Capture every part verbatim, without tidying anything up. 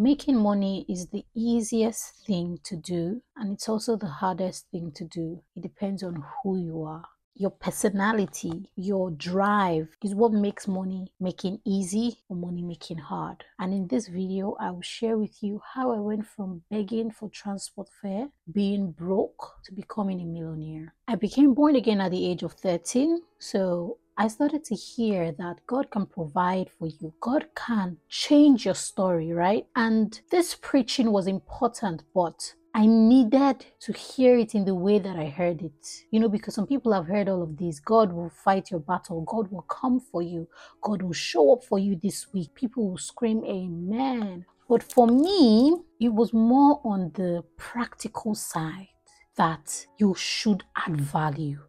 making money is the easiest thing to do, and it's also the hardest thing to do. It depends on who you are. Your personality, your drive is what makes money making easy or money making hard. And in this video, I will share with you how I went from begging for transport fare, being broke, to becoming a millionaire. I became born again at the age of thirteen, so I started to hear that God can provide for you. God can change your story, right? And this preaching was important, but I needed to hear it in the way that I heard it. You know, because some people have heard all of this. God will fight your battle. God will come for you. God will show up for you this week. People will scream, amen. But for me, it was more on the practical side, that you should add value.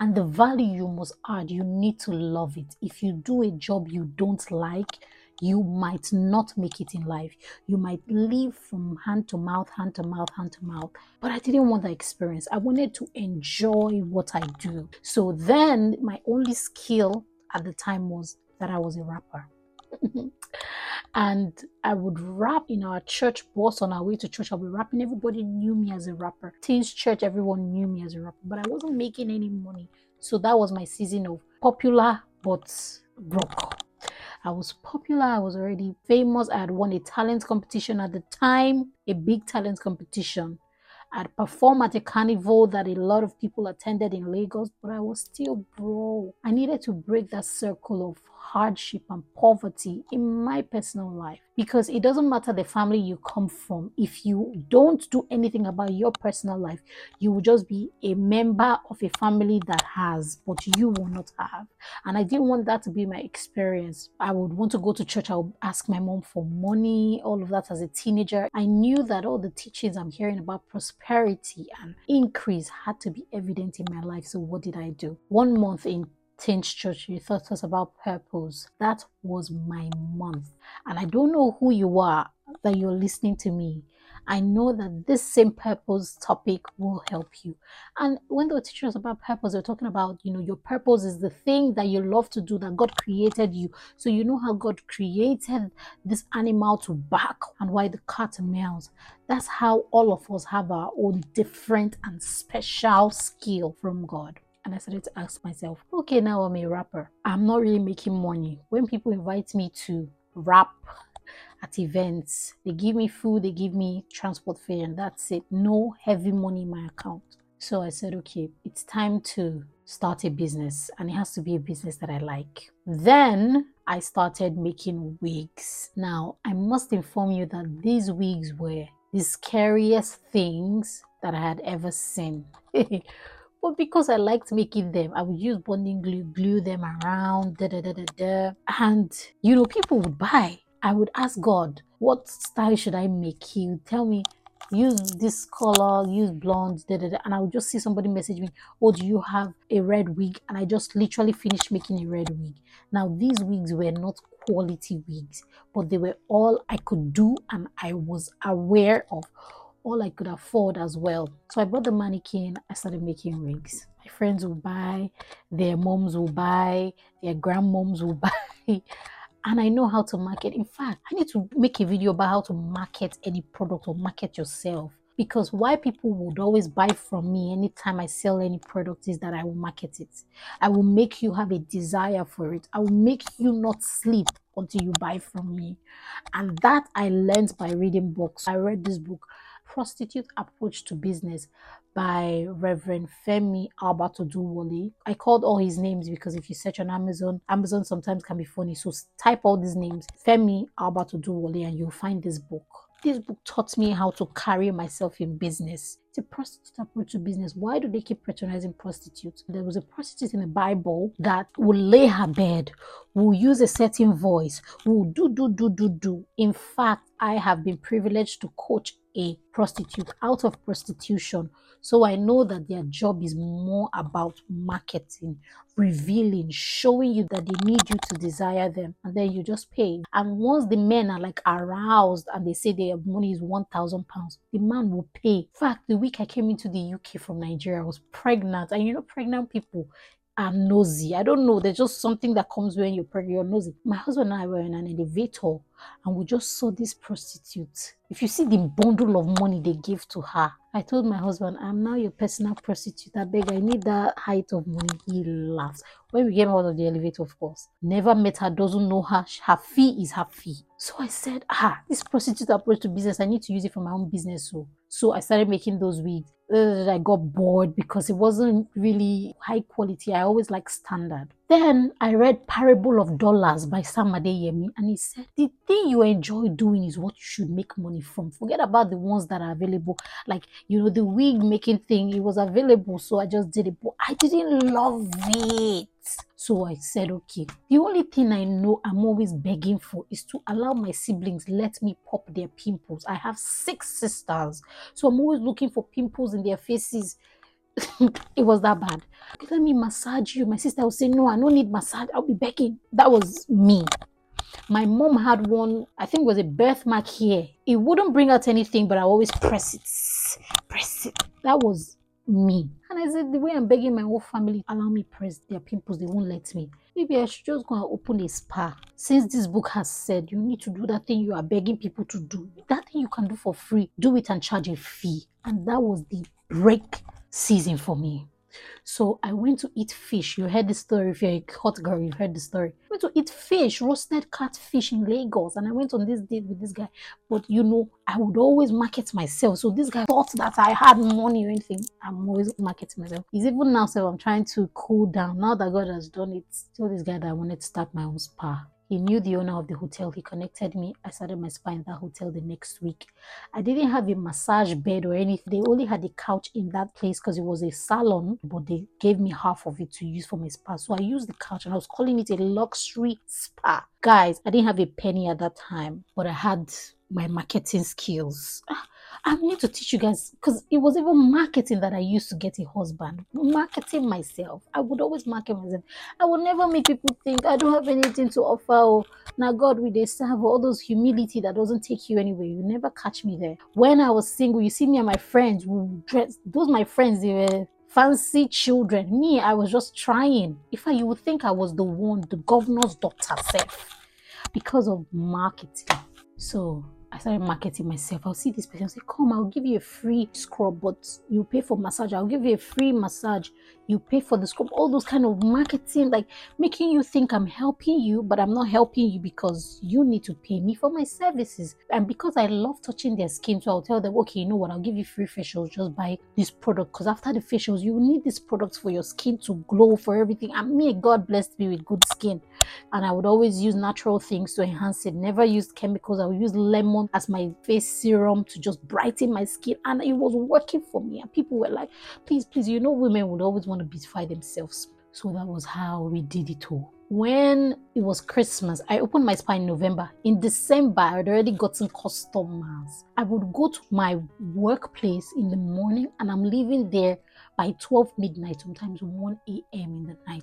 And the value you must add, you need to love it. If you do a job you don't like, you might not make it in life. You might live from hand to mouth, hand to mouth, hand to mouth. But I didn't want that experience. I wanted to enjoy what I do. So then my only skill at the time was that I was a rapper. And I would rap in our church bus on our way to church. I'll be rapping. Everybody knew me as a rapper. Teens church, everyone knew me as a rapper. But I wasn't making any money. So that was my season of popular but broke. I was popular, I was already famous, I had won a talent competition at the time, a big talent competition. I'd perform at a carnival that a lot of people attended in Lagos, but I was still broke. I needed to break that circle of hardship and poverty in my personal life, because it doesn't matter the family you come from. If you don't do anything about your personal life, you will just be a member of a family that has, but you will not have. And I didn't want that to be my experience. I would want to go to church. I would ask my mom for money, all of that as a teenager. I knew that all the teachings I'm hearing about prosperity and increase had to be evident in my life. So what did I do? One month in Teens Church, you thought us about purpose. That was my month. And I don't know who you are that you're listening to me. I know that this same purpose topic will help you. And when they were teaching us about purpose, they're talking about, you know, your purpose is the thing that you love to do, that God created you. So you know how God created this animal to bark and why the cat meows. That's how all of us have our own different and special skill from God. And I started to ask myself, okay, now I'm a rapper. I'm not really making money. When people invite me to rap at events, they give me food, they give me transport fare, and that's it. No heavy money in my account. So I said, okay, it's time to start a business, and it has to be a business that I like. Then I started making wigs. Now, I must inform you that these wigs were the scariest things that I had ever seen. But because I liked making them, I would use bonding glue, glue them around, da da da da da. And, you know, people would buy. I would ask God, what style should I make? He would tell me, use this color, use blonde, da da da. And I would just see somebody message me, oh, do you have a red wig? And I just literally finished making a red wig. Now, these wigs were not quality wigs, but they were all I could do and I was aware of. All I could afford as well. So I bought the mannequin, I started making wigs. My friends will buy, their moms will buy, their grandmoms will buy. And I know how to market. In fact, I need to make a video about how to market any product or market yourself. Because why people would always buy from me anytime I sell any product is that I will market it. I will make you have a desire for it. I will make you not sleep until you buy from me. And that I learned by reading books. I read this book, Prostitute Approach to Business by Reverend Femi Abatodu Wole. I called all his names because if you search on Amazon, Amazon sometimes can be funny. So type all these names, Femi Abatodu Wole, and you'll find this book. This book taught me how to carry myself in business. It's a prostitute approach to business. Why do they keep patronizing prostitutes? There was a prostitute in the Bible that would lay her bed, would use a certain voice, would do, do, do, do, do. In fact, I have been privileged to coach a prostitute out of prostitution. So I know that their job is more about marketing, revealing, showing you that they need you to desire them. And then you just pay. And once the men are like aroused and they say their money is one thousand pounds, the man will pay. In fact, the week I came into the U K from Nigeria, I was pregnant. And you know, pregnant people are nosy. I don't know. There's just something that comes when you're pregnant, you're nosy. My husband and I were in an elevator and we just saw this prostitute. If you see the bundle of money they gave to her, I told my husband, I'm now your personal prostitute. I beg, I need that height of money. He laughed. When we came out of the elevator, of course, never met her, doesn't know her. Her fee is her fee. So I said, ah, this prostitute approach to business, I need to use it for my own business. So, so I started making those wigs. Uh, I got bored because it wasn't really high quality. I always like standard. Then I read Parable of Dollars by Sam Adeyemi, and he said, the thing you enjoy doing is what you should make money from. Forget about the ones that are available. Like, you know, the wig making thing, it was available, so I just did it. But I didn't love it. So I said, okay, the only thing I know I'm always begging for is to allow my siblings let me pop their pimples. I have six sisters, so I'm always looking for pimples in their faces. It was that bad. Let me massage you. My sister would say, no, I don't need massage. I'll be begging. That was me. My mom had one, I think it was a birthmark here. It wouldn't bring out anything, but I always press it. Press it. That was me. And I said, the way I'm begging my whole family, allow me press their pimples, they won't let me. Maybe I should just go and open a spa. Since this book has said you need to do that thing you are begging people to do, that thing you can do for free, do it and charge a fee. And that was the break season for me. So I went to eat fish. You heard the story. If you're a hot girl, you heard the story. I went to eat fish, roasted catfish in Lagos. And I went on this date with this guy. But you know, I would always market myself. So this guy thought that I had money or anything. I'm always marketing myself. It's even now, so I'm trying to cool down. Now that God has done it, told this guy that I wanted to start my own spa. He knew the owner of the hotel. He connected me. I started my spa in that hotel the next week. I didn't have a massage bed or anything. They only had a couch in that place because it was a salon, but they gave me half of it to use for my spa. So I used the couch and I was calling it a luxury spa. Guys, I didn't have a penny at that time, but I had my marketing skills. I need to teach you guys, because it was even marketing that I used to get a husband. Marketing myself. I would always market myself. I would never make people think I don't have anything to offer, or now God will they serve, or all those humility that doesn't take you anywhere. You never catch me there. When I was single, you see me and my friends, we dress, those my friends, they were fancy children. Me, I was just trying. In fact, you would think I was the one, the governor's daughter self, because of marketing. So I started marketing myself. I'll see this person, I'll say, come, I'll give you a free scrub, but you pay for massage. I'll give you a free massage. You pay for the scrub. All those kind of marketing, like making you think I'm helping you, but I'm not helping you because you need to pay me for my services. And because I love touching their skin, so I'll tell them, okay, you know what, I'll give you free facials. Just buy this product, because after the facials, you need this product for your skin to glow, for everything. And me, God blessed me with good skin. And I would always use natural things to enhance it. Never used chemicals. I would use lemon as my face serum to just brighten my skin. And it was working for me. And people were like, please, please, you know, women would always want to beautify themselves. So that was how we did it all. When it was Christmas, I opened my spa in November. In December, I had already gotten customers. I would go to my workplace in the morning, and I'm leaving there by twelve midnight, sometimes one a.m. in the night.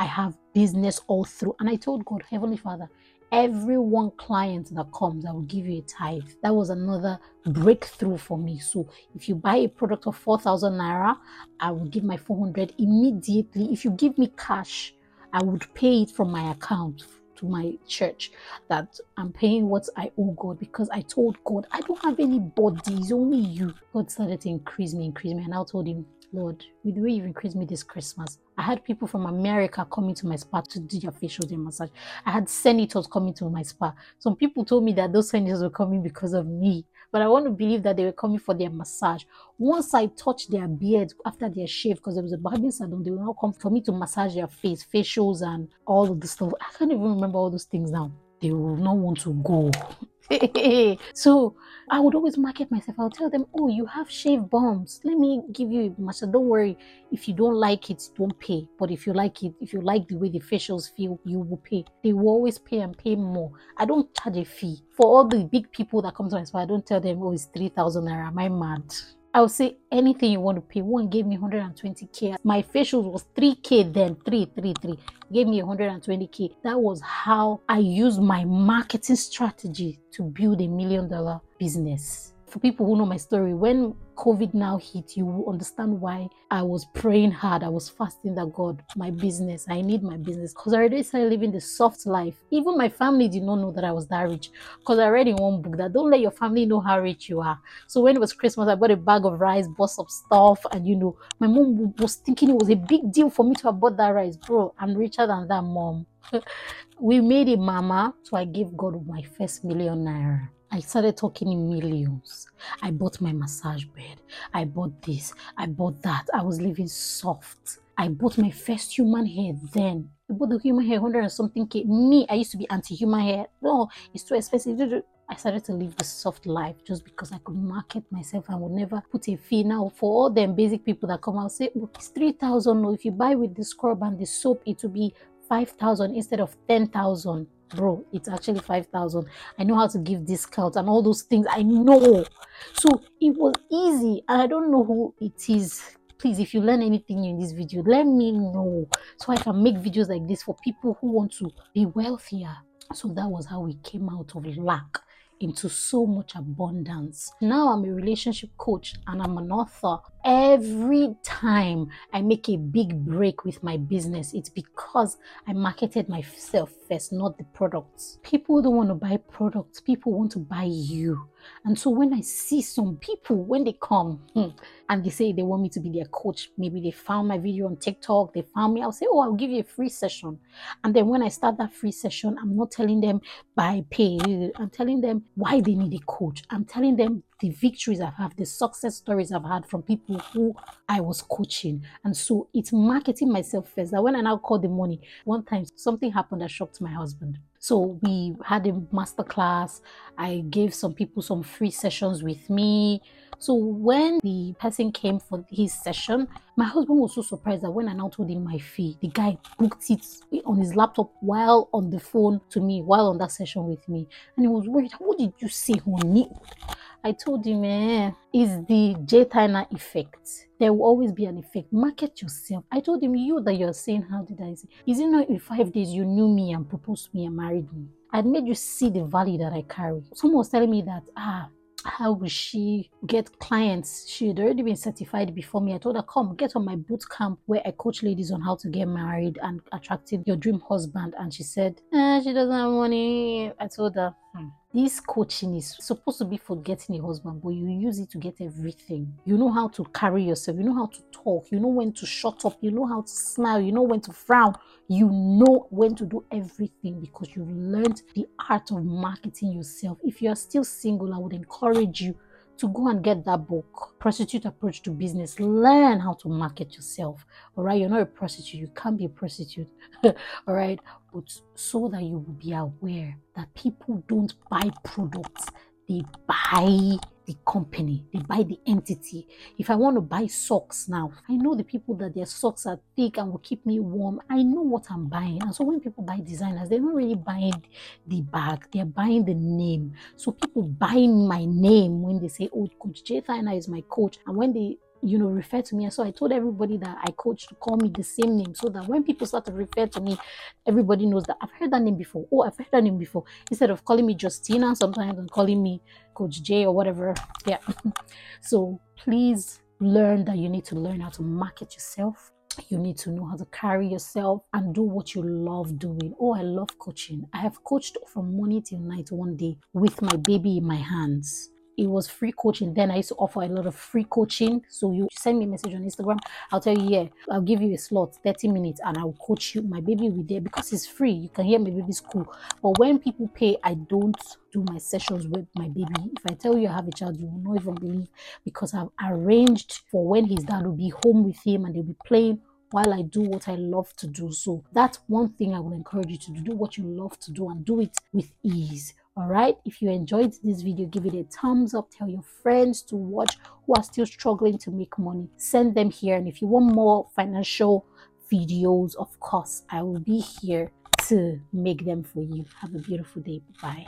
I have business all through. And I told God, Heavenly Father, every one client that comes, I will give you a tithe. That was another breakthrough for me. So if you buy a product of four thousand naira, I will give my four hundred immediately. If you give me cash, I would pay it from my account to my church, that I'm paying what I owe God, because I told God, I don't have anybody, it's only you. God started to increase me, increase me, and I told him, Lord, with the way you've increased me this Christmas, I had people from America coming to my spa to do their facials and massage. I had senators coming to my spa. Some people told me that those senators were coming because of me, but I want to believe that they were coming for their massage. Once I touched their beard after their shave, because there was a barbing salon, they would now come for me to massage their face, facials and all of the stuff. I can't even remember all those things now. They will not want to go. So I would always market myself. I'll tell them, oh, you have shave bumps, let me give you a massage. Don't worry, if you don't like it, don't pay. But if you like it, if you like the way the facials feel, you will pay. They will always pay and pay more. I don't charge a fee. For all the big people that come to my spa, I don't tell them, oh, it's three thousand naira. Am I mad? I'll say anything you want to pay. One gave me one hundred twenty thousand. My facials was three thousand then, three, three, three. Gave me one hundred twenty thousand. That was how I used my marketing strategy to build a million dollar business. for people who know my story, when COVID now hit, you will understand why I was praying hard. I was fasting that God, my business, I need my business. Because I already started living the soft life. Even my family did not know that I was that rich. Because I read in one book that don't let your family know how rich you are. So when it was Christmas, I bought a bag of rice, bought some stuff. And you know, my mom was thinking it was a big deal for me to have bought that rice. Bro, I'm richer than that, mom. We made a mama. So I gave God my first million naira. I started talking in millions. I bought my massage bed. I bought this. I bought that. I was living soft. I bought my first human hair then. I bought the human hair, one hundred and something K. Me, I used to be anti-human hair. No, it's too expensive. I started to live the soft life just because I could market myself and would never put a fee. Now, for all them basic people that come out, say, well, it's three thousand. No, if you buy with the scrub and the soap, it will be five thousand instead of ten thousand. Bro, it's actually five thousand. I know how to give discounts and all those things. I know. So it was easy. And I don't know who it is. Please, if you learn anything new in this video, let me know so I can make videos like this for people who want to be wealthier. So that was how we came out of lack into so much abundance. Now I'm a relationship coach and I'm an author. Every time I make a big break with my business, it's because I marketed myself first, not the products. People don't want to buy products. People want to buy you. And so when I see some people, when they come and they say they want me to be their coach, maybe they found my video on TikTok, they found me, I'll say, oh, I'll give you a free session. And then when I start that free session, I'm not telling them buy, pay. I'm telling them why they need a coach. I'm telling them the victories I've had, the success stories I've had from people who I was coaching. And so it's marketing myself first. That when I now call the money, one time something happened that shocked my husband. So we had a masterclass. I gave some people some free sessions with me. So when the person came for his session, my husband was so surprised that when I now told him my fee, the guy booked it on his laptop while on the phone to me, while on that session with me. And he was worried, what did you say, honey? I told him, eh, it's the J-Tina effect. There will always be an effect. Market yourself. I told him, you that you're saying, how did I say? Is it not in five days you knew me and proposed to me and married me? I'd made you see the value that I carry. Someone was telling me that, ah, how will she get clients? She had already been certified before me. I told her, come, get on my boot camp where I coach ladies on how to get married and attracting your dream husband. And she said, eh, she doesn't have money. I told her, hmm. This coaching is supposed to be for getting a husband, but you use it to get everything. You know how to carry yourself. You know how to talk. You know when to shut up. You know how to smile. You know when to frown. You know when to do everything because you've learned the art of marketing yourself. If you are still single, I would encourage you to go and get that book, Prostitute Approach to Business. Learn how to market yourself. All right, you're not a prostitute. You can't be a prostitute. All right. But so that you will be aware that people don't buy products, they buy the company, they buy the entity. If I want to buy socks now, I know the people that their socks are thick and will keep me warm. I know what I'm buying. And so when people buy designers, they're not really buying the bag, they're buying the name. So people buy my name when they say, oh, Coach J-Tina is my coach. And when they you know, refer to me. So I told everybody that I coach to call me the same name so that when people start to refer to me, everybody knows that I've heard that name before. Oh, I've heard that name before. Instead of calling me Justina sometimes and calling me Coach J or whatever. Yeah. So please learn that you need to learn how to market yourself. You need to know how to carry yourself and do what you love doing. Oh, I love coaching. I have coached from morning till night one day with my baby in my hands. It was free coaching. Then I used to offer a lot of free coaching. So you send me a message on Instagram. I'll tell you, yeah, I'll give you a slot, thirty minutes, and I'll coach you. My baby will be there because it's free. You can hear my baby's cool. But when people pay, I don't do my sessions with my baby. If I tell you I have a child, you will not even believe because I've arranged for when his dad will be home with him and they'll be playing while I do what I love to do. So that's one thing I will encourage you to do. Do what you love to do and do it with ease. All right, if you enjoyed this video, give it a thumbs up. Tell your friends to watch who are still struggling to make money. Send them here. And if you want more financial videos, of course, I will be here to make them for you. Have a beautiful day. Bye.